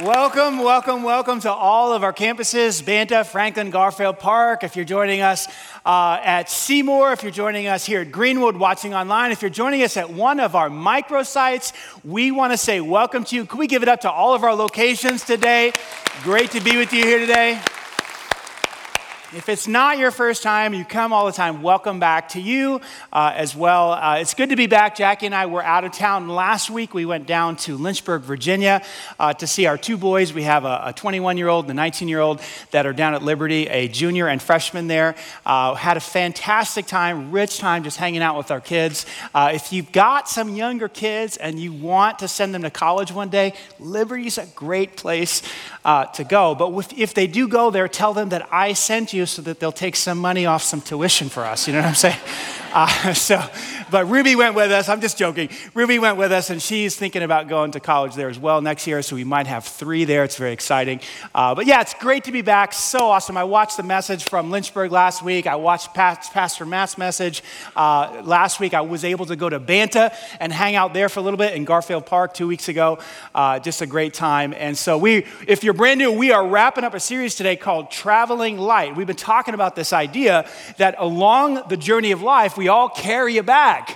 Welcome to all of our campuses, Banta, Franklin, Garfield Park. If you're joining us at Seymour, if you're joining us here at Greenwood, watching online, if you're joining us at one of our microsites, we want to say welcome to you. Can we give it up to all of our locations today? Great to be with you here today. If it's not your first time, you come all the time, welcome back to you as well. It's good to be back. Jackie and I were out of town last week. We went down to Lynchburg, Virginia to see our two boys. We have a 21-year-old and a 19-year-old that are down at Liberty, a junior and freshman there. Had a fantastic time, rich time just hanging out with our kids. If you've got some younger kids and you want to send them to college one day, Liberty's a great place to go. But if they do go there, tell them that I sent you, so that they'll take some money off some tuition for us. You know what I'm saying? But Ruby went with us. I'm just joking. Ruby went with us, and she's thinking about going to college there as well next year, so we might have three there. It's very exciting. But yeah, it's great to be back. So awesome. I watched the message from Lynchburg last week. I watched Pastor Matt's message last week. I was able to go to Banta and hang out there for a little bit in Garfield Park 2 weeks ago. Just a great time. And so if you're brand new, we are wrapping up a series today called Traveling Light. We've been talking about this idea that along the journey of life, we all carry a bag,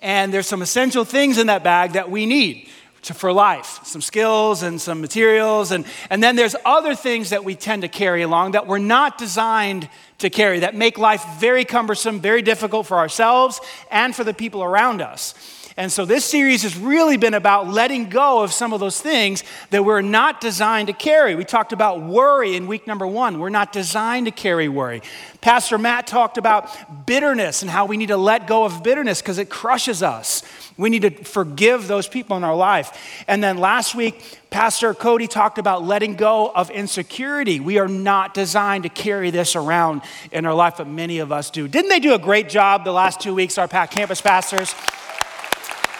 and there's some essential things in that bag that we need for life, some skills and some materials, and then there's other things that we tend to carry along that we're not designed to carry, that make life very cumbersome, very difficult for ourselves and for the people around us. And so this series has really been about letting go of some of those things that we're not designed to carry. We talked about worry in week number 1. We're not designed to carry worry. Pastor Matt talked about bitterness and how we need to let go of bitterness because it crushes us. We need to forgive those people in our life. And then last week, Pastor Cody talked about letting go of insecurity. We are not designed to carry this around in our life, but many of us do. Didn't they do a great job the last 2 weeks, our campus pastors?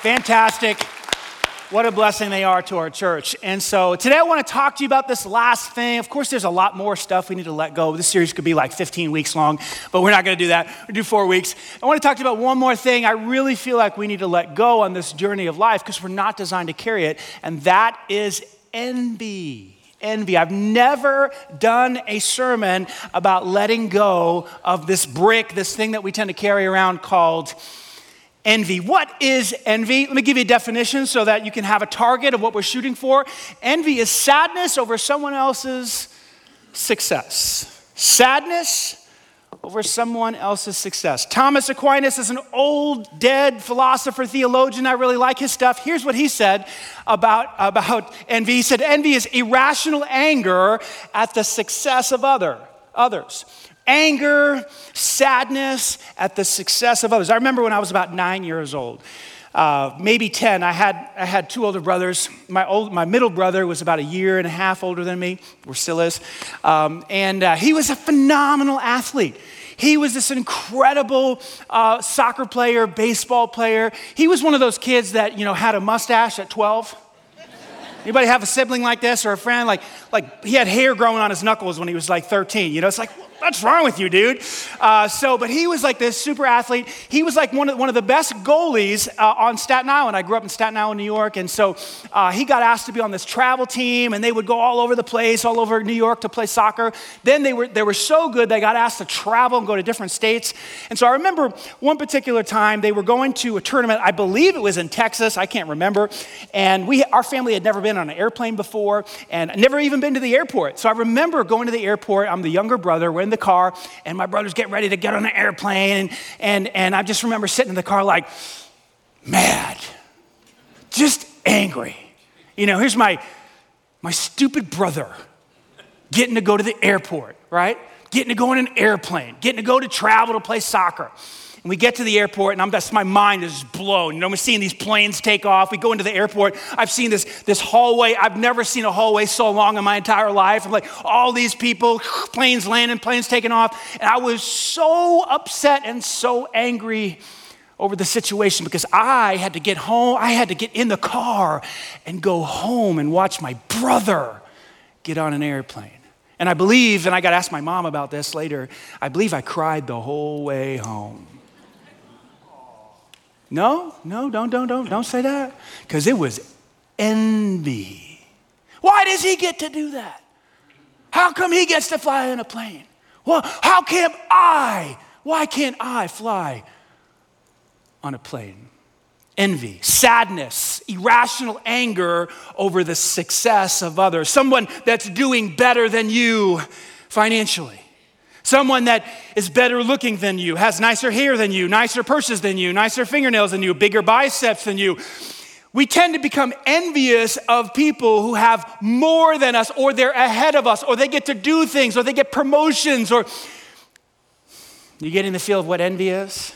Fantastic. What a blessing they are to our church. And so today I want to talk to you about this last thing. Of course, there's a lot more stuff we need to let go. This series could be like 15 weeks long, but we're not going to do that. We'll do 4 weeks. I want to talk to you about one more thing I really feel like we need to let go on this journey of life because we're not designed to carry it, and that is envy. Envy. I've never done a sermon about letting go of this brick, this thing that we tend to carry around called envy. What is envy? Let me give you a definition so that you can have a target of what we're shooting for. Envy is sadness over someone else's success. Sadness over someone else's success. Thomas Aquinas is an old, dead philosopher, theologian. I really like his stuff. Here's what he said about envy. He said, envy is irrational anger at the success of others. Anger, sadness at the success of others. I remember when I was about 9 years old, maybe 10. I had two older brothers. My middle brother was about a year and a half older than me, or still is, and he was a phenomenal athlete. He was this incredible soccer player, baseball player. He was one of those kids that had a mustache at 12. Anybody have a sibling like this or a friend like he had hair growing on his knuckles when he was like 13? It's like, what's wrong with you, dude? But he was like this super athlete. He was like one of the best goalies on Staten Island. I grew up in Staten Island, New York, and so he got asked to be on this travel team, and they would go all over the place, all over New York to play soccer. Then they were so good, they got asked to travel and go to different states. And so I remember one particular time, they were going to a tournament, I believe it was in Texas, I can't remember, and our family had never been on an airplane before, and never even been to the airport. So I remember going to the airport, I'm the younger brother, we're in the car, and my brother's getting ready to get on an airplane, and I just remember sitting in the car like, mad, angry. You know, here's my stupid brother getting to go to the airport, right? Getting to go in an airplane, getting to go to travel to play soccer. And we get to the airport, and my mind is blown. You know, we're seeing these planes take off. We go into the airport. I've seen this hallway. I've never seen a hallway so long in my entire life. I'm like, all these people, planes landing, planes taking off. And I was so upset and so angry over the situation because I had to get home. I had to get in the car and go home and watch my brother get on an airplane. And I believe, and I got to ask my mom about this later, I believe I cried the whole way home. No, don't say that. Because it was envy. Why does he get to do that? How come he gets to fly in a plane? Well, why can't I fly on a plane? Envy, sadness, irrational anger over the success of others. Someone that's doing better than you financially. Someone that is better looking than you, has nicer hair than you, nicer purses than you, nicer fingernails than you, bigger biceps than you. We tend to become envious of people who have more than us, or they're ahead of us, or they get to do things, or they get promotions, or you getting the feel of what envy is?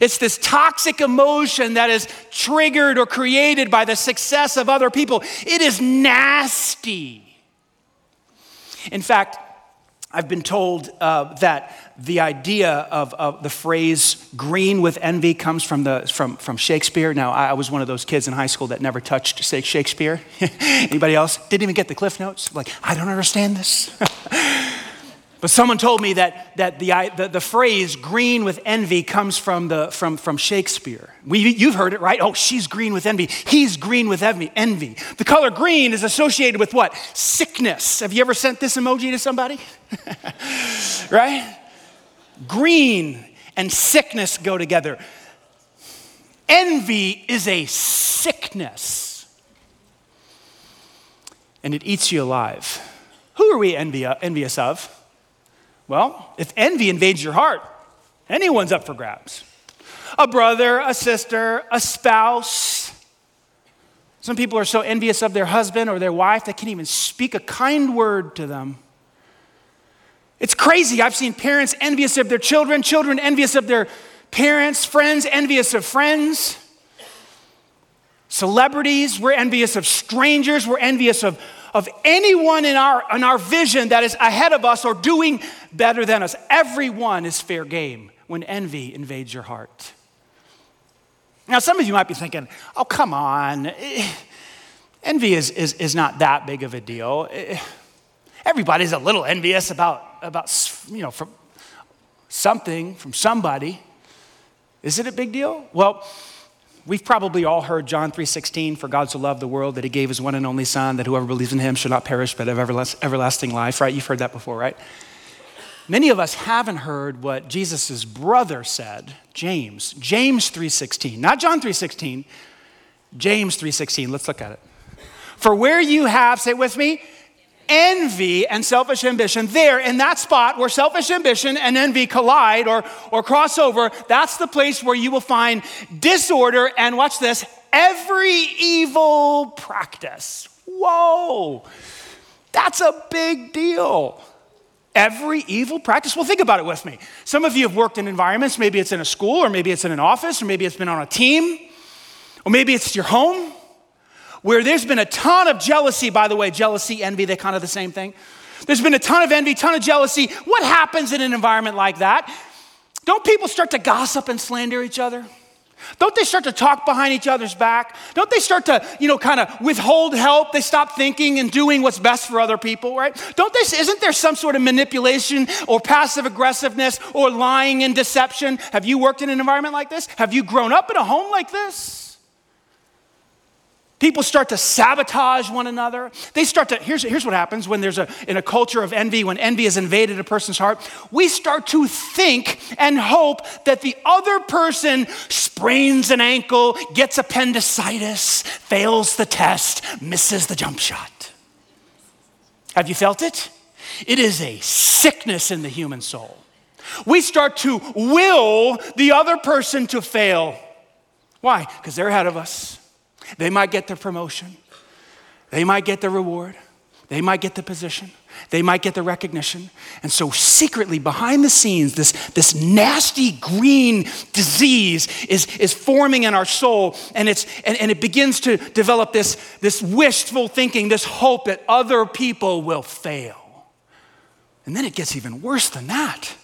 It's this toxic emotion that is triggered or created by the success of other people. It is nasty. In fact, I've been told that the idea of the phrase "green with envy" comes from Shakespeare. Now, I was one of those kids in high school that never touched Shakespeare. Anybody else? Didn't even get the Cliff Notes. Like, I don't understand this. But someone told me that the phrase "green with envy" comes from Shakespeare. You've heard it, right? Oh, she's green with envy. He's green with envy. The color green is associated with what? Sickness. Have you ever sent this emoji to somebody? Right? Green and sickness go together. Envy is a sickness. And it eats you alive. Who are we envious of? Well, if envy invades your heart, anyone's up for grabs. A brother, a sister, a spouse. Some people are so envious of their husband or their wife, they can't even speak a kind word to them. It's crazy. I've seen parents envious of their children, children envious of their parents, friends envious of friends. Celebrities, we're envious of strangers, we're envious of anyone in our vision that is ahead of us or doing better than us. Everyone is fair game when envy invades your heart. Now, some of you might be thinking, oh, come on. Envy is not that big of a deal. Everybody's a little envious about from something, from somebody. Is it a big deal? Well, we've probably all heard John 3:16, for God so loved the world that he gave his one and only son, that whoever believes in him should not perish but have everlasting life, right? You've heard that before, right? Many of us haven't heard what Jesus' brother said, James. James 3:16, not John 3:16, James 3:16. Let's look at it. For where you have, say it with me, envy and selfish ambition, there in that spot where selfish ambition and envy collide or cross over, that's the place where you will find disorder and, watch this, every evil practice. Whoa, that's a big deal. Every evil practice? Well, think about it with me. Some of you have worked in environments, maybe it's in a school, or maybe it's in an office, or maybe it's been on a team, or maybe it's your home, where there's been a ton of jealousy. By the way, jealousy, envy, they're kind of the same thing. There's been a ton of envy, ton of jealousy. What happens in an environment like that? Don't people start to gossip and slander each other? Don't they start to talk behind each other's back? Don't they start to, kind of withhold help? They stop thinking and doing what's best for other people, right? Isn't there some sort of manipulation or passive aggressiveness or lying and deception? Have you worked in an environment like this? Have you grown up in a home like this? People start to sabotage one another. They start to, here's what happens when there's in a culture of envy, when envy has invaded a person's heart, we start to think and hope that the other person sprains an ankle, gets appendicitis, fails the test, misses the jump shot. Have you felt it? It is a sickness in the human soul. We start to will the other person to fail. Why? Because they're ahead of us. They might get the promotion. They might get the reward. They might get the position. They might get the recognition. And so secretly behind the scenes, this nasty green disease is forming in our soul. And it begins to develop this wishful thinking, this hope that other people will fail. And then it gets even worse than that.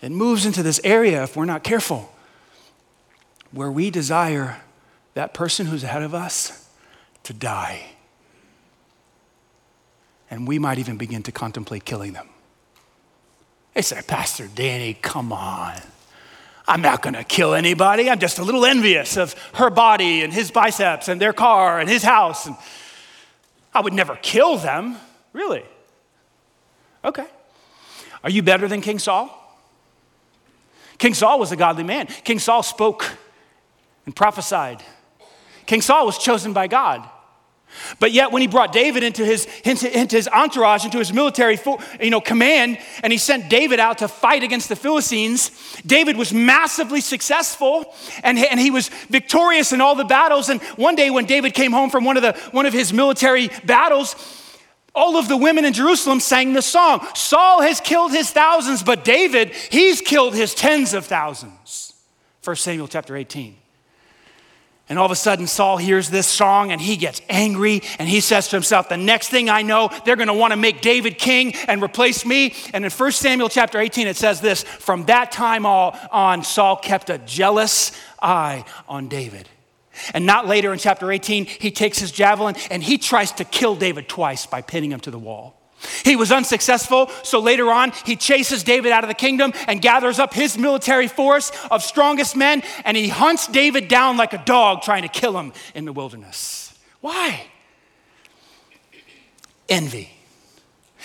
It moves into this area, if we're not careful, where we desire that person who's ahead of us to die. And we might even begin to contemplate killing them. They say, Pastor Danny, come on. I'm not gonna kill anybody. I'm just a little envious of her body and his biceps and their car and his house. And I would never kill them, really. Okay. Are you better than King Saul? King Saul was a godly man. King Saul spoke and prophesied. King Saul was chosen by God. But yet when he brought David into his entourage, into his military command, and he sent David out to fight against the Philistines, David was massively successful, and he was victorious in all the battles. And one day when David came home from one of his military battles, all of the women in Jerusalem sang the song, Saul has killed his thousands, but David, he's killed his tens of thousands. 1 Samuel chapter 18. And all of a sudden, Saul hears this song and he gets angry and he says to himself, the next thing I know, they're gonna wanna make David king and replace me. And in 1 Samuel chapter 18, it says this, from that time on, Saul kept a jealous eye on David. And not later in chapter 18, he takes his javelin and he tries to kill David twice by pinning him to the wall. He was unsuccessful, so later on, he chases David out of the kingdom and gathers up his military force of strongest men, and he hunts David down like a dog trying to kill him in the wilderness. Why? Envy.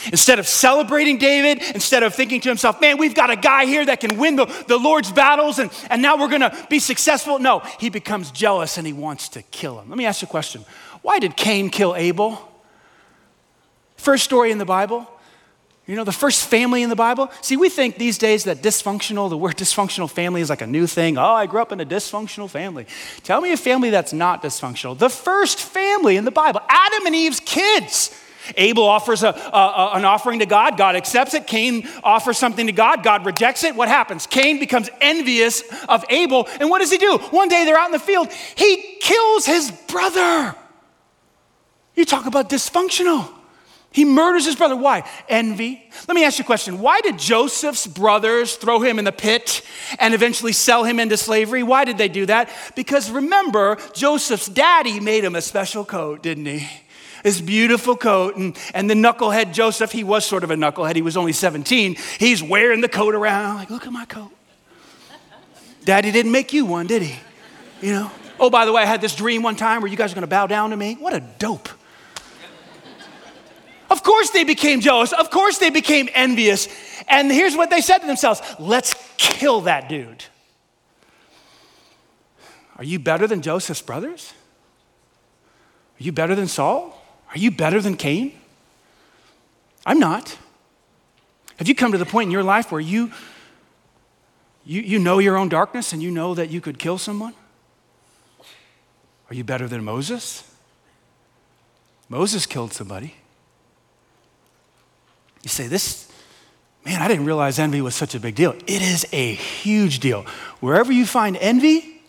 Instead of celebrating David, instead of thinking to himself, man, we've got a guy here that can win the Lord's battles and now we're gonna be successful. No, he becomes jealous and he wants to kill him. Let me ask you a question. Why did Cain kill Abel? First story in the Bible. You know, the first family in the Bible. See, we think these days that the word dysfunctional family is like a new thing. Oh, I grew up in a dysfunctional family. Tell me a family that's not dysfunctional. The first family in the Bible, Adam and Eve's kids. Abel offers an offering to God. God accepts it. Cain offers something to God. God rejects it. What happens? Cain becomes envious of Abel. And what does he do? One day they're out in the field. He kills his brother. You talk about dysfunctional. He murders his brother. Why? Envy. Let me ask you a question. Why did Joseph's brothers throw him in the pit and eventually sell him into slavery? Why did they do that? Because remember, Joseph's daddy made him a special coat, didn't he? This beautiful coat, and the knucklehead Joseph, he was sort of a knucklehead, he was only 17, he's wearing the coat around, like, look at my coat. Daddy didn't make you one, did he? You know, oh, by the way, I had this dream one time where you guys are gonna bow down to me. What a dope. Of course they became jealous, of course they became envious, and here's what they said to themselves, let's kill that dude. Are you better than Joseph's brothers? Are you better than Saul? Are you better than Cain? I'm not. Have you come to the point in your life where you know your own darkness and you know that you could kill someone? Are you better than Moses? Moses killed somebody. You say, I didn't realize envy was such a big deal. It is a huge deal. Wherever you find envy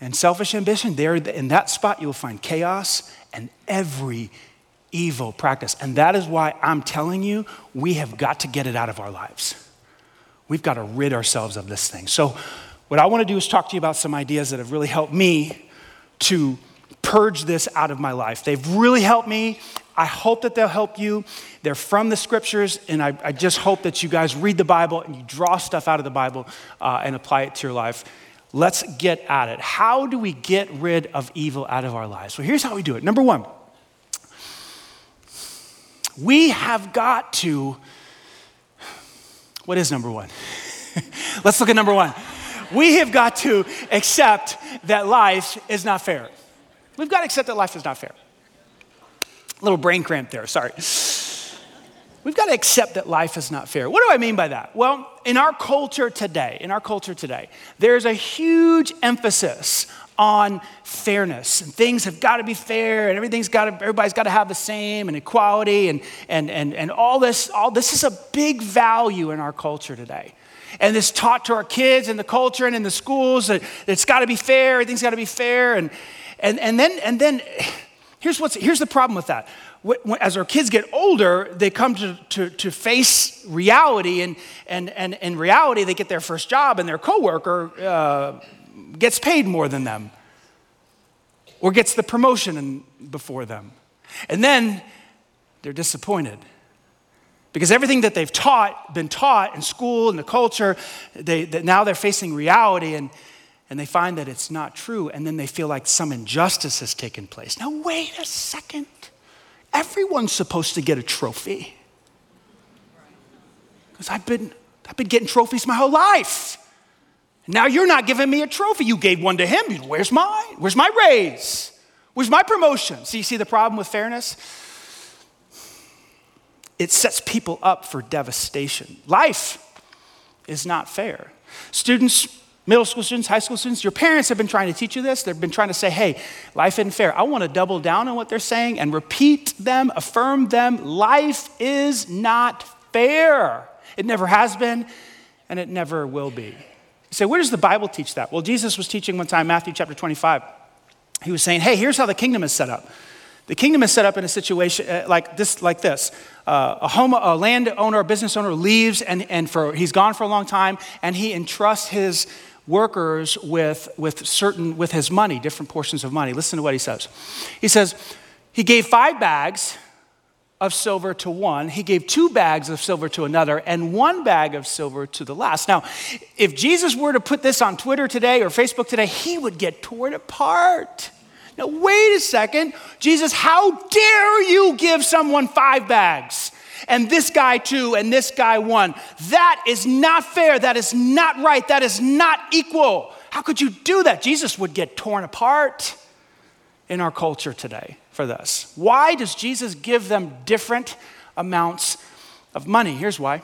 and selfish ambition, there in that spot you'll find chaos and every evil practice. And that is why I'm telling you, we have got to get it out of our lives. We've got to rid ourselves of this thing. So what I want to do is talk to you about some ideas that have really helped me to purge this out of my life. They've really helped me. I hope that they'll help you. They're from the scriptures, and I just hope that you guys read the Bible and you draw stuff out of the Bible and apply it to your life. Let's get at it. How do we get rid of evil out of our lives? So here's how we do it. Number one, we have got to, what is number one? Let's look at number one. We have got to accept that life is not fair. We've got to accept that life is not fair. A little brain cramp there, sorry. We've got to accept that life is not fair. What do I mean by that? Well, in our culture today, there's a huge emphasis on fairness, and things have got to be fair, and everybody's got to have the same, and equality, and all this is a big value in our culture today. And it's taught to our kids in the culture and in the schools that it's got to be fair, everything's got to be fair, and then here's the problem with that. As our kids get older, they come to face reality, and in reality, they get their first job, and their coworker gets paid more than them, or gets the promotion before them, and then they're disappointed because everything that they've been taught in school and the culture, now they're facing reality, and they find that it's not true, and then they feel like some injustice has taken place. Now wait a second. Everyone's supposed to get a trophy. Because I've been getting trophies my whole life. Now you're not giving me a trophy. You gave one to him. Where's mine? Where's my raise? Where's my promotion? So you see the problem with fairness? It sets people up for devastation. Life is not fair. Students, middle school students, high school students, your parents have been trying to teach you this. They've been trying to say, hey, life isn't fair. I want to double down on what they're saying and repeat them, affirm them. Life is not fair. It never has been, and it never will be. You say, where does the Bible teach that? Well, Jesus was teaching one time, Matthew chapter 25. He was saying, hey, here's how the kingdom is set up. The kingdom is set up in a situation like this. A landowner, a business owner leaves, and he's gone for a long time, and he entrusts his workers with his money, different portions of money. Listen to what he says. He says, he gave 5 bags of silver to one, he gave 2 bags of silver to another, and 1 bag of silver to the last. Now, if Jesus were to put this on Twitter today or Facebook today, he would get torn apart. Now, wait a second. Jesus, how dare you give someone 5 bags? And this guy 2, and this guy 1. That is not fair. That is not right. That is not equal. How could you do that? Jesus would get torn apart in our culture today for this. Why does Jesus give them different amounts of money? Here's why.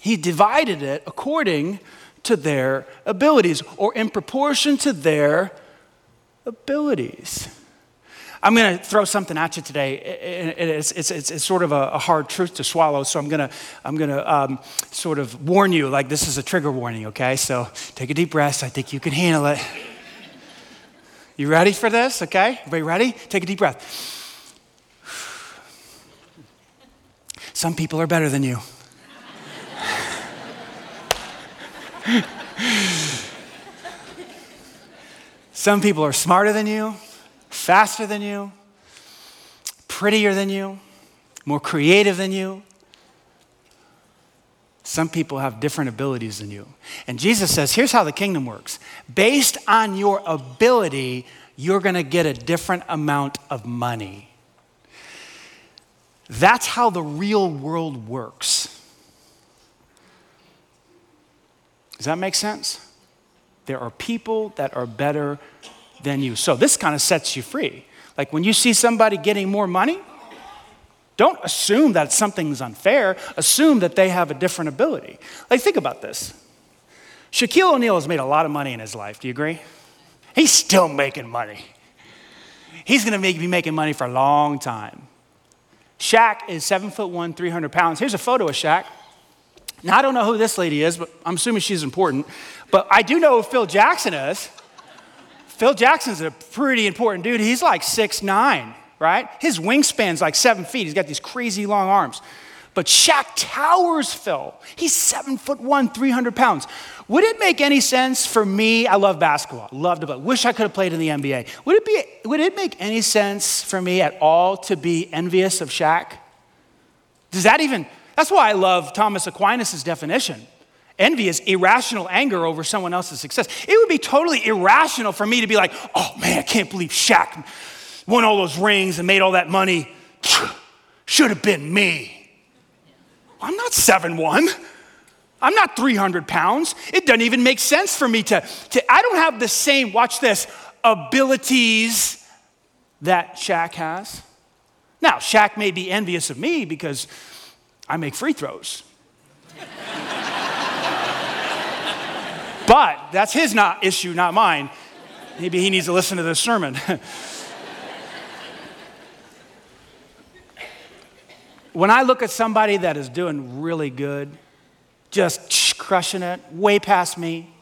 He divided it according to their abilities, or in proportion to their abilities. I'm going to throw something at you today, and it's sort of a hard truth to swallow. So I'm going to sort of warn you. Like, this is a trigger warning, okay? So take a deep breath. I think you can handle it. You ready for this? Okay, everybody ready? Take a deep breath. Some people are better than you. Some people are smarter than you, faster than you, prettier than you, more creative than you. Some people have different abilities than you. And Jesus says, here's how the kingdom works. Based on your ability, you're going to get a different amount of money. That's how the real world works. Does that make sense? There are people that are better than you. So this kind of sets you free. Like, when you see somebody getting more money, don't assume that something's unfair. Assume that they have a different ability. Like, think about this. Shaquille O'Neal has made a lot of money in his life. Do you agree? He's still making money. He's going to be making money for a long time. Shaq is 7'1", 300 pounds. Here's a photo of Shaq. Now, I don't know who this lady is, but I'm assuming she's important. But I do know who Phil Jackson is. Phil Jackson's a pretty important dude. He's like 6'9", right? His wingspan's like 7 feet. He's got these crazy long arms. But Shaq towers Phil. He's 7'1", 300 pounds. Would it make any sense for me? I love basketball. Love to play. Wish I could have played in the NBA. Would it make any sense for me at all to be envious of Shaq? That's why I love Thomas Aquinas' definition. Envy is irrational anger over someone else's success. It would be totally irrational for me to be like, oh man, I can't believe Shaq won all those rings and made all that money. Should have been me. I'm not 7'1". I'm not 300 pounds. It doesn't even make sense for me I don't have the same, watch this, abilities that Shaq has. Now, Shaq may be envious of me because I make free throws. But that's his issue, not mine. Maybe he needs to listen to this sermon. When I look at somebody that is doing really good, just crushing it, way past me,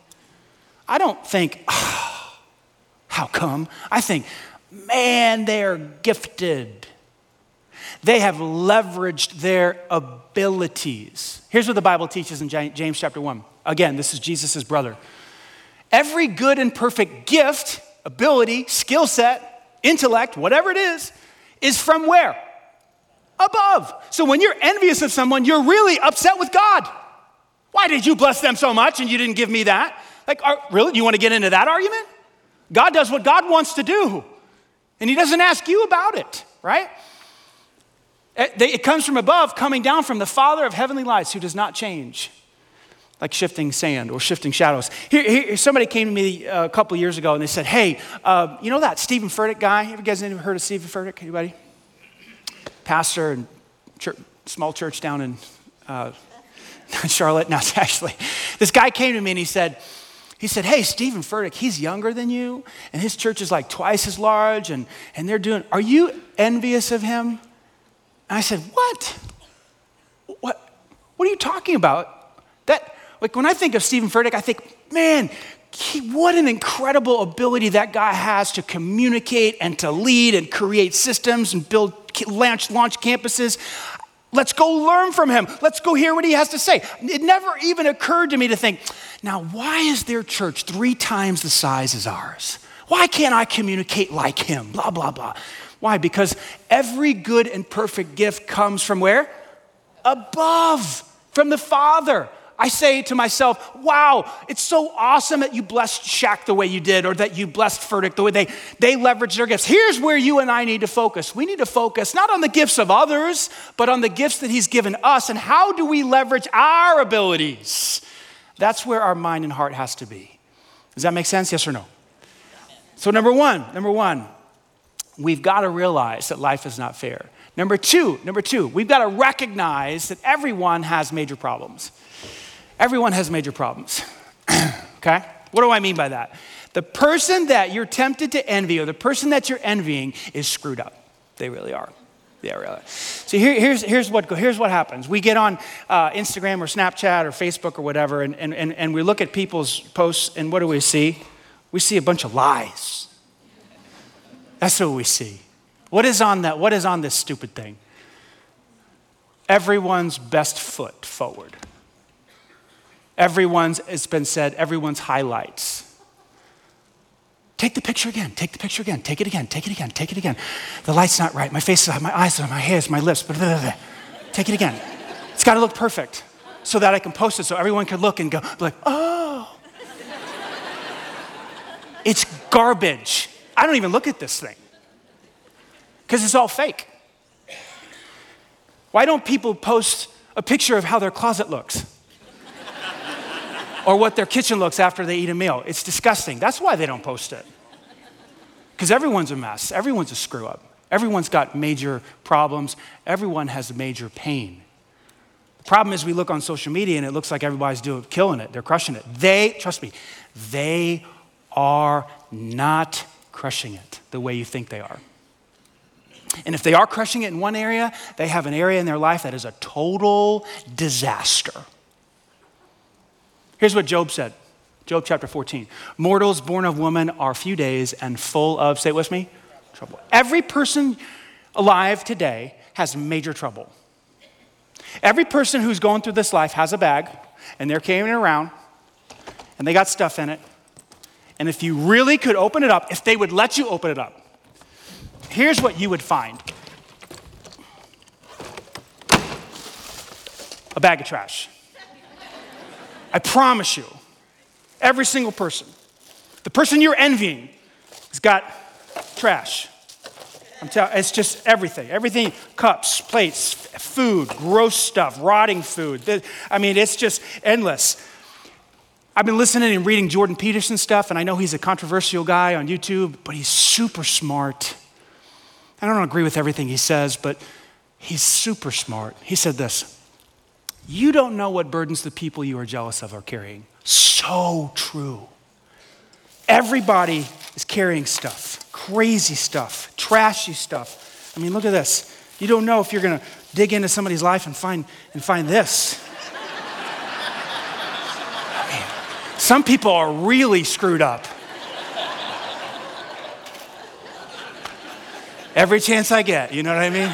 I don't think, oh, how come? I think, man, they're gifted. They have leveraged their abilities. Here's what the Bible teaches in James chapter 1. Again, this is Jesus' brother. Every good and perfect gift, ability, skill set, intellect, whatever it is from where? Above. So when you're envious of someone, you're really upset with God. Why did you bless them so much and you didn't give me that? Like, really? You want to get into that argument? God does what God wants to do, and he doesn't ask you about it, right? It comes from above, coming down from the Father of heavenly lights who does not change, like shifting sand or shifting shadows. Here somebody came to me a couple years ago, and they said, hey, you know that Stephen Furtick guy? Have you guys ever heard of Stephen Furtick? Anybody? Pastor and church, small church down in Charlotte. No, it's actually. This guy came to me and he said, hey, Stephen Furtick, he's younger than you, and his church is like twice as large, and they're doing, are you envious of him? And I said, What are you talking about? That, like, when I think of Stephen Furtick, I think, man, what an incredible ability that guy has to communicate and to lead and create systems and build, launch campuses. Let's go learn from him. Let's go hear what he has to say. It never even occurred to me to think, now, why is their church 3 times the size as ours? Why can't I communicate like him? Blah, blah, blah. Why? Because every good and perfect gift comes from where? Above, from the Father. I say to myself, wow, it's so awesome that you blessed Shaq the way you did, or that you blessed Furtick the way they leveraged their gifts. Here's where you and I need to focus. We need to focus not on the gifts of others, but on the gifts that he's given us, and how do we leverage our abilities? That's where our mind and heart has to be. Does that make sense? Yes or no? So number one, we've got to realize that life is not fair. Number two, we've got to recognize that everyone has major problems. Everyone has major problems, okay? What do I mean by that? The person that you're tempted to envy, or the person that you're envying, is screwed up. They really are. Yeah, really. So here's what happens. We get on Instagram or Snapchat or Facebook or whatever, and we look at people's posts, and what do we see? We see a bunch of lies. That's what we see. What is on that? What is on this stupid thing? Everyone's best foot forward. It's been said, everyone's highlights. Take the picture again. Take it again. The light's not right. My face is out, my eyes are out, my hair is, my lips. Blah, blah, blah. Take it again. It's got to look perfect so that I can post it so everyone can look and go, like, oh. It's garbage. I don't even look at this thing because it's all fake. Why don't people post a picture of how their closet looks? Or what their kitchen looks after they eat a meal? It's disgusting. That's why they don't post it. Because everyone's a mess. Everyone's a screw up. Everyone's got major problems. Everyone has major pain. The problem is we look on social media and it looks like everybody's killing it. They're crushing it. They are not crushing it the way you think they are. And if they are crushing it in one area, they have an area in their life that is a total disaster. Here's what Job said, Job chapter 14. Mortals born of woman are few days and full of, say it with me, trouble. Every person alive today has major trouble. Every person who's going through this life has a bag, and they're carrying it around, and they got stuff in it. And if you really could open it up, if they would let you open it up, here's what you would find. A bag of trash. I promise you, every single person, the person you're envying has got trash. It's just everything, cups, plates, food, gross stuff, rotting food. I mean, it's just endless. I've been listening and reading Jordan Peterson stuff, and I know he's a controversial guy on YouTube, but he's super smart. I don't agree with everything he says, but he's super smart. He said this. You don't know what burdens the people you are jealous of are carrying. So true. Everybody is carrying stuff, crazy stuff, trashy stuff. I mean, look at this. You don't know if you're going to dig into somebody's life and find this. Man, some people are really screwed up. Every chance I get, you know what I mean?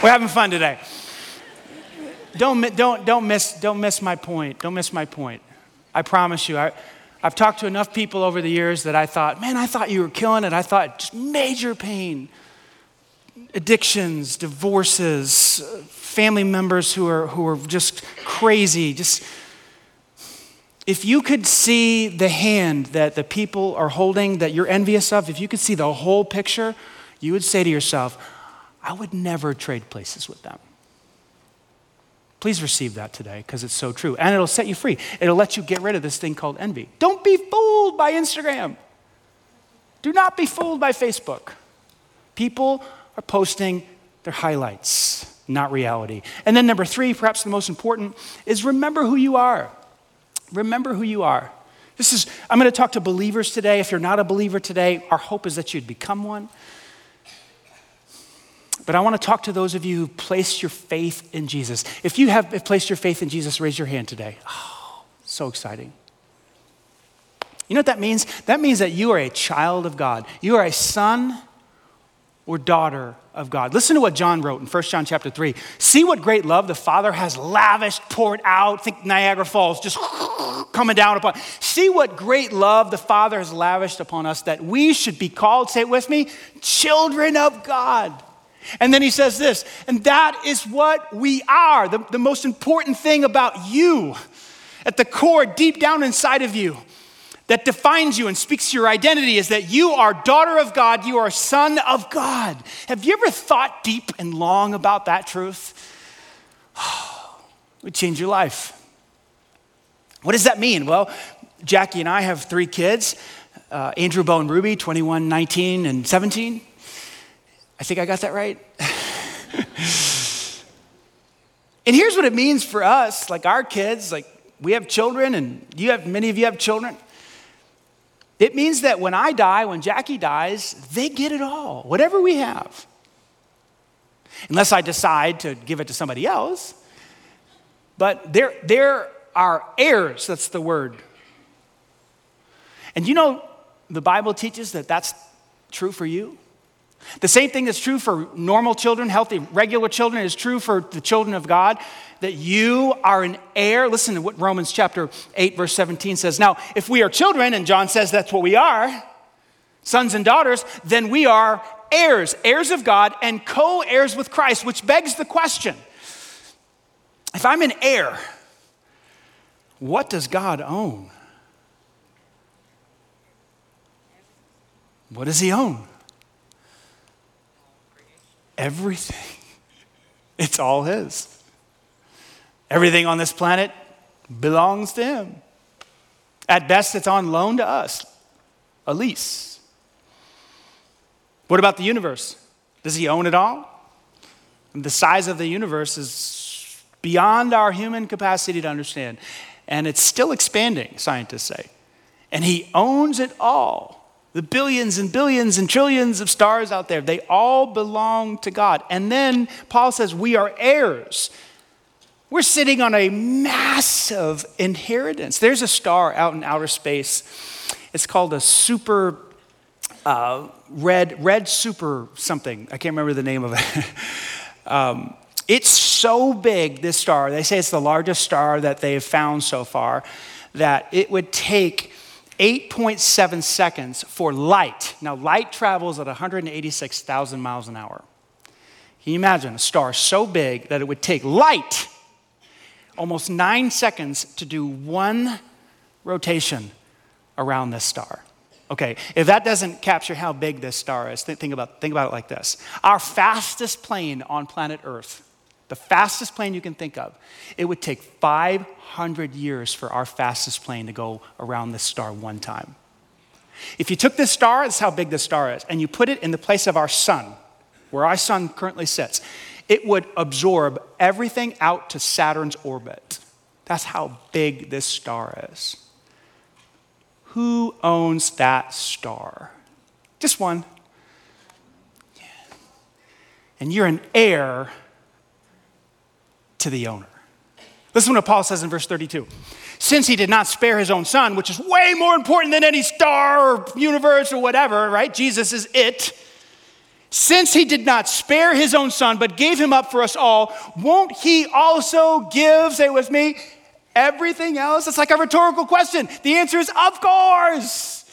We're having fun today. Don't miss my point. Don't miss my point. I promise you. I've talked to enough people over the years that I thought, man, I thought you were killing it. I thought just major pain, addictions, divorces, family members who are just crazy. Just if you could see the hand that the people are holding that you're envious of, if you could see the whole picture, you would say to yourself, I would never trade places with them. Please receive that today because it's so true. And it'll set you free. It'll let you get rid of this thing called envy. Don't be fooled by Instagram. Do not be fooled by Facebook. People are posting their highlights, not reality. And then number 3, perhaps the most important, is remember who you are. Remember who you are. I'm going to talk to believers today. If you're not a believer today, our hope is that you'd become one. But I want to talk to those of you who placed your faith in Jesus. If you have placed your faith in Jesus, raise your hand today. Oh, so exciting. You know what that means? That means that you are a child of God. You are a son or daughter of God. Listen to what John wrote in 1 John chapter 3. See what great love the Father has lavished, poured out. Think Niagara Falls, just coming down upon. See what great love the Father has lavished upon us that we should be called, say it with me, children of God. And then he says this, and that is what we are. The most important thing about you, at the core, deep down inside of you, that defines you and speaks to your identity is that you are daughter of God, you are son of God. Have you ever thought deep and long about that truth? Oh, it would change your life. What does that mean? Well, Jackie and I have 3 kids, Andrew, Bow, and Ruby, 21, 19, and 17. I think I got that right. And here's what it means for us, like our kids, like we have children and many of you have children. It means that when I die, when Jackie dies, they get it all, whatever we have. Unless I decide to give it to somebody else. But they're our heirs, that's the word. And you know, the Bible teaches that that's true for you. The same thing that's true for normal children, healthy, regular children, is true for the children of God, that you are an heir. Listen to what Romans chapter 8, verse 17 says. Now, if we are children, and John says that's what we are, sons and daughters, then we are heirs, heirs of God, and co-heirs with Christ, which begs the question, if I'm an heir, what does God own? What does he own? Everything. It's all his. Everything on this planet belongs to him. At best, it's on loan to us, a lease. What about the universe? Does he own it all? The size of the universe is beyond our human capacity to understand. And it's still expanding, scientists say. And he owns it all. The billions and billions and trillions of stars out there, they all belong to God. And then Paul says we are heirs. We're sitting on a massive inheritance. There's a star out in outer space. It's called a super red super something. I can't remember the name of it. It's so big, this star. They say it's the largest star that they've found so far, that it would take 8.7 seconds for light. Now, light travels at 186,000 miles an hour. Can you imagine a star so big that it would take light almost 9 seconds to do 1 rotation around this star? Okay, if that doesn't capture how big this star is, think about it like this. Our fastest plane on planet Earth, the fastest plane you can think of, it would take 500 years for our fastest plane to go around this star one time. If you took this star, that's how big this star is, and you put it in the place of our sun, where our sun currently sits, it would absorb everything out to Saturn's orbit. That's how big this star is. Who owns that star? Just one. Yeah. And you're an heir to the owner. Listen to what Paul says in verse 32. Since he did not spare his own son, which is way more important than any star or universe or whatever, right? Jesus is it. Since he did not spare his own son, but gave him up for us all, won't he also give, say with me, everything else? It's like a rhetorical question. The answer is, of course.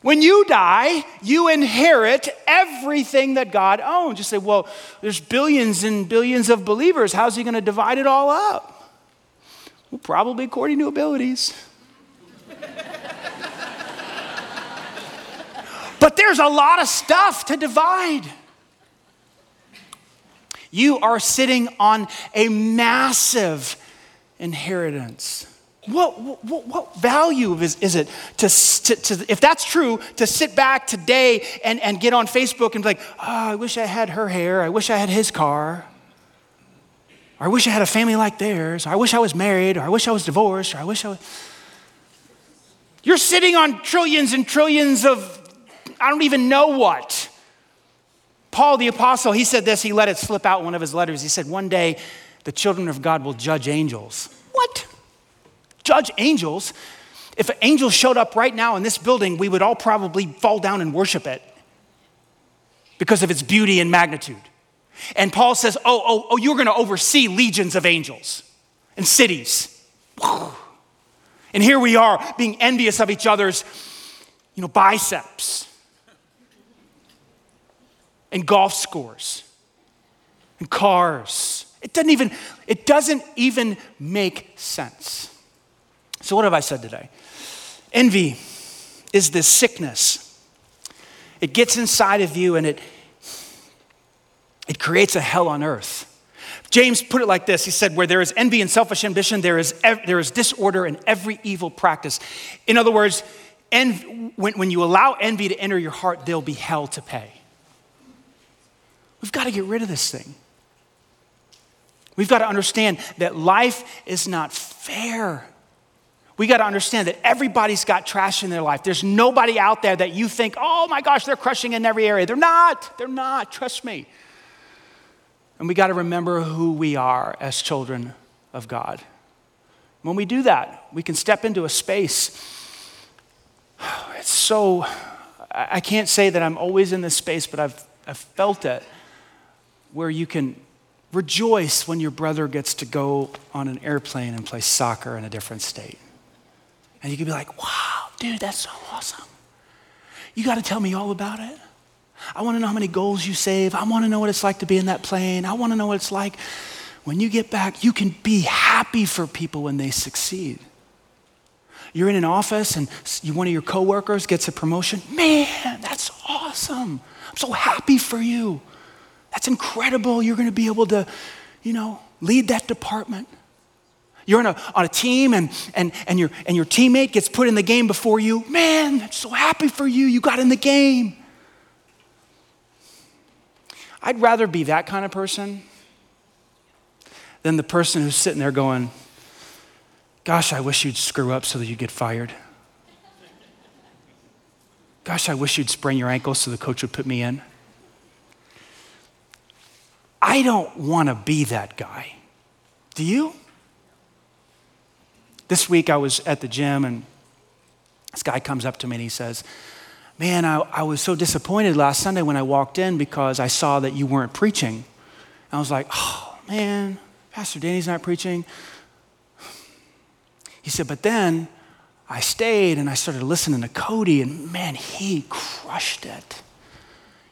When you die, you inherit everything that God owns. You say, well, there's billions and billions of believers. How's he going to divide it all up? Well, probably according to abilities. But there's a lot of stuff to divide. You are sitting on a massive inheritance. What value is it to if that's true, to sit back today and get on Facebook and be like, oh, I wish I had her hair. I wish I had his car. Or I wish I had a family like theirs. Or I wish I was married. Or I wish I was divorced. Or I wish I was... You're sitting on trillions and trillions of, I don't even know what. Paul the apostle, he said this. He let it slip out in one of his letters. He said, one day the children of God will judge angels. What? Judge angels? If an angel showed up right now in this building, we would all probably fall down and worship it because of its beauty and magnitude. And Paul says, oh, you're going to oversee legions of angels and cities. And here we are being envious of each other's, biceps and golf scores and cars. It doesn't even make sense. So what have I said today? Envy is this sickness. It gets inside of you and it creates a hell on earth. James put it like this. He said, where there is envy and selfish ambition, there is disorder and every evil practice. In other words, when you allow envy to enter your heart, there'll be hell to pay. We've got to get rid of this thing. We've got to understand that life is not fair. We got to understand that everybody's got trash in their life. There's nobody out there that you think, oh my gosh, they're crushing in every area. They're not, trust me. And we got to remember who we are as children of God. When we do that, we can step into a space. It's so, I can't say that I'm always in this space, but I've felt it, where you can rejoice when your brother gets to go on an airplane and play soccer in a different state. And you could be like, wow, dude, that's so awesome. You got to tell me all about it. I want to know how many goals you save. I want to know what it's like to be in that plane. I want to know what it's like when you get back. You can be happy for people when they succeed. You're in an office and one of your coworkers gets a promotion. Man, that's awesome. I'm so happy for you. That's incredible. You're going to be able to, lead that department. You're on a team and your teammate gets put in the game before you. Man, I'm so happy for you. You got in the game. I'd rather be that kind of person than the person who's sitting there going, gosh, I wish you'd screw up so that you get fired. Gosh, I wish you'd sprain your ankle so the coach would put me in. I don't want to be that guy. Do you? This week I was at the gym and this guy comes up to me and he says, man, I was so disappointed last Sunday when I walked in because I saw that you weren't preaching. And I was like, oh man, Pastor Danny's not preaching. He said, but then I stayed and I started listening to Cody and man, he crushed it.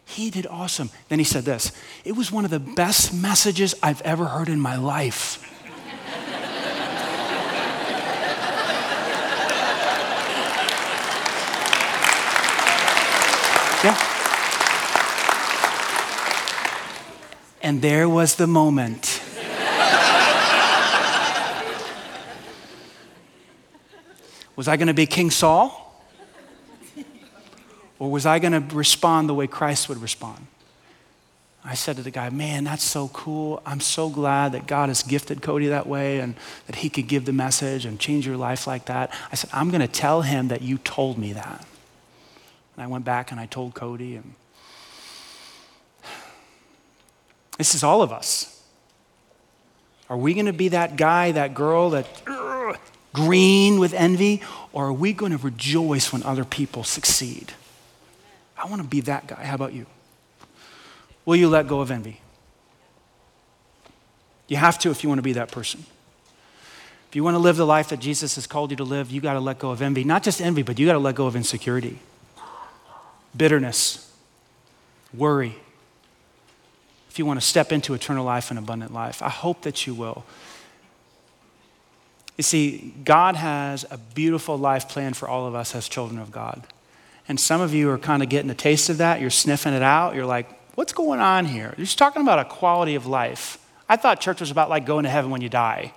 He did awesome. Then he said this, it was one of the best messages I've ever heard in my life. And there was the moment. Was I going to be King Saul? Or was I going to respond the way Christ would respond? I said to the guy, man, that's so cool. I'm so glad that God has gifted Cody that way and that he could give the message and change your life like that. I said, I'm going to tell him that you told me that. And I went back and I told Cody. And this is all of us. Are we going to be that guy, that girl, that green with envy? Or are we going to rejoice when other people succeed? I want to be that guy. How about you? Will you let go of envy? You have to if you want to be that person. If you want to live the life that Jesus has called you to live, you got to let go of envy. Not just envy, but you got to let go of insecurity, bitterness, worry. If you want to step into eternal life and abundant life, I hope that you will. You see, God has a beautiful life plan for all of us as children of God. And some of you are kind of getting a taste of that. You're sniffing it out. You're like, what's going on here? You're just talking about a quality of life. I thought church was about like going to heaven when you die.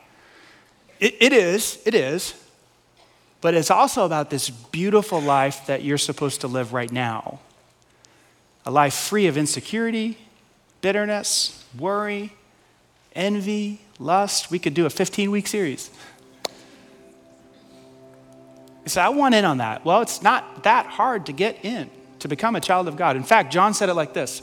It is. But it's also about this beautiful life that you're supposed to live right now. A life free of insecurity, bitterness, worry, envy, lust. We could do a 15-week series. You say, I want in on that. Well, it's not that hard to get in, to become a child of God. In fact, John said it like this.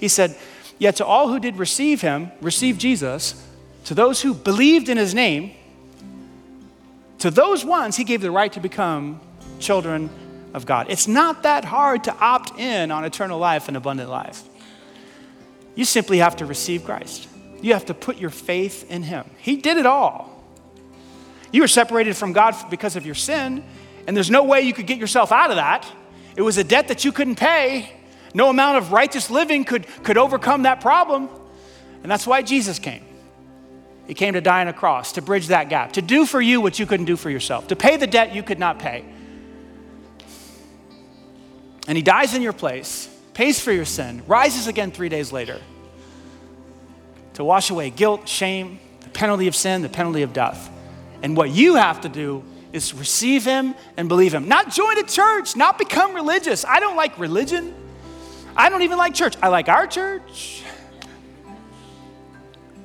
He said, yet to all who did receive him, receive Jesus, to those who believed in his name, to those ones he gave the right to become children of God. It's not that hard to opt in on eternal life and abundant life. You simply have to receive Christ. You have to put your faith in him. He did it all. You were separated from God because of your sin, and there's no way you could get yourself out of that. It was a debt that you couldn't pay. No amount of righteous living could overcome that problem. And that's why Jesus came. He came to die on a cross, to bridge that gap, to do for you what you couldn't do for yourself, to pay the debt you could not pay. And he dies in your place, pays for your sin, rises again 3 days later to wash away guilt, shame, the penalty of sin, the penalty of death. And what you have to do is receive him and believe him. Not join a church, not become religious. I don't like religion. I don't even like church. I like our church.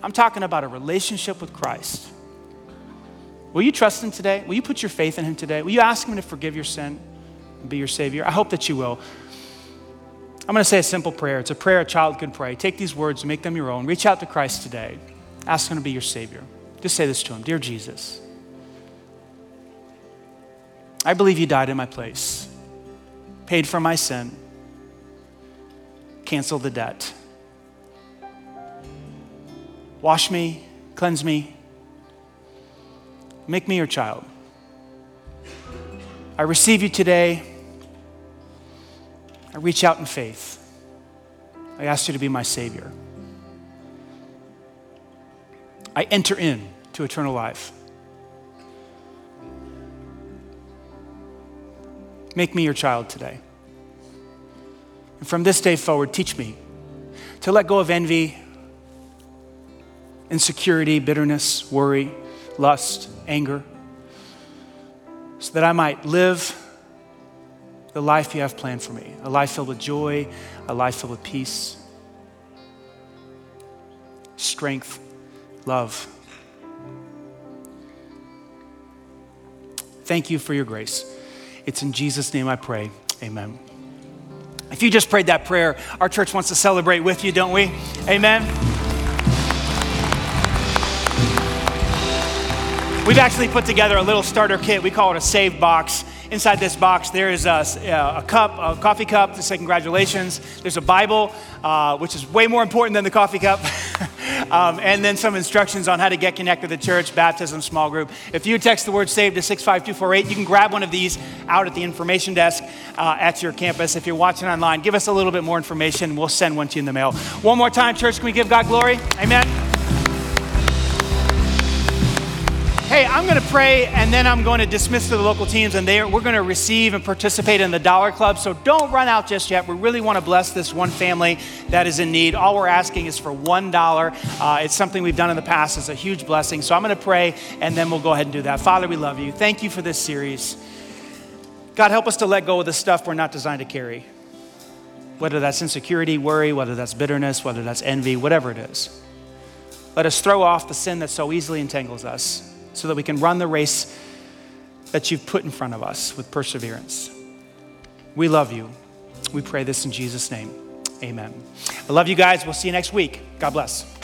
I'm talking about a relationship with Christ. Will you trust him today? Will you put your faith in him today? Will you ask him to forgive your sin and be your savior? I hope that you will. I'm gonna say a simple prayer. It's a prayer a child can pray. Take these words, make them your own. Reach out to Christ today. Ask him to be your savior. Just say this to him. Dear Jesus, I believe you died in my place, paid for my sin, canceled the debt. Wash me, cleanse me, make me your child. I receive you today. I reach out in faith. I ask you to be my savior. I enter in to eternal life. Make me your child today. And from this day forward, teach me to let go of envy, insecurity, bitterness, worry, lust, anger, so that I might live the life you have planned for me, a life filled with joy, a life filled with peace, strength, love. Thank you for your grace. It's in Jesus' name I pray, amen. If you just prayed that prayer, our church wants to celebrate with you, don't we? Amen. We've actually put together a little starter kit. We call it a save box. Inside this box, there is a coffee cup to say congratulations. There's a Bible, which is way more important than the coffee cup. And then some instructions on how to get connected to the church, baptism, small group. If you text the word SAVE to 65248, you can grab one of these out at the information desk at your campus. If you're watching online, give us a little bit more information. We'll send one to you in the mail. One more time, church, can we give God glory? Amen. Hey, I'm gonna pray and then I'm gonna dismiss to the local teams and we're gonna receive and participate in the Dollar Club. So don't run out just yet. We really wanna bless this one family that is in need. All we're asking is for $1. It's something we've done in the past. It's a huge blessing. So I'm gonna pray and then we'll go ahead and do that. Father, we love you. Thank you for this series. God, help us to let go of the stuff we're not designed to carry. whether that's insecurity, worry, whether that's bitterness, whether that's envy, whatever it is. Let us throw off the sin that so easily entangles us so that we can run the race that you've put in front of us with perseverance. We love you. We pray this in Jesus' name. Amen. I love you guys. We'll see you next week. God bless.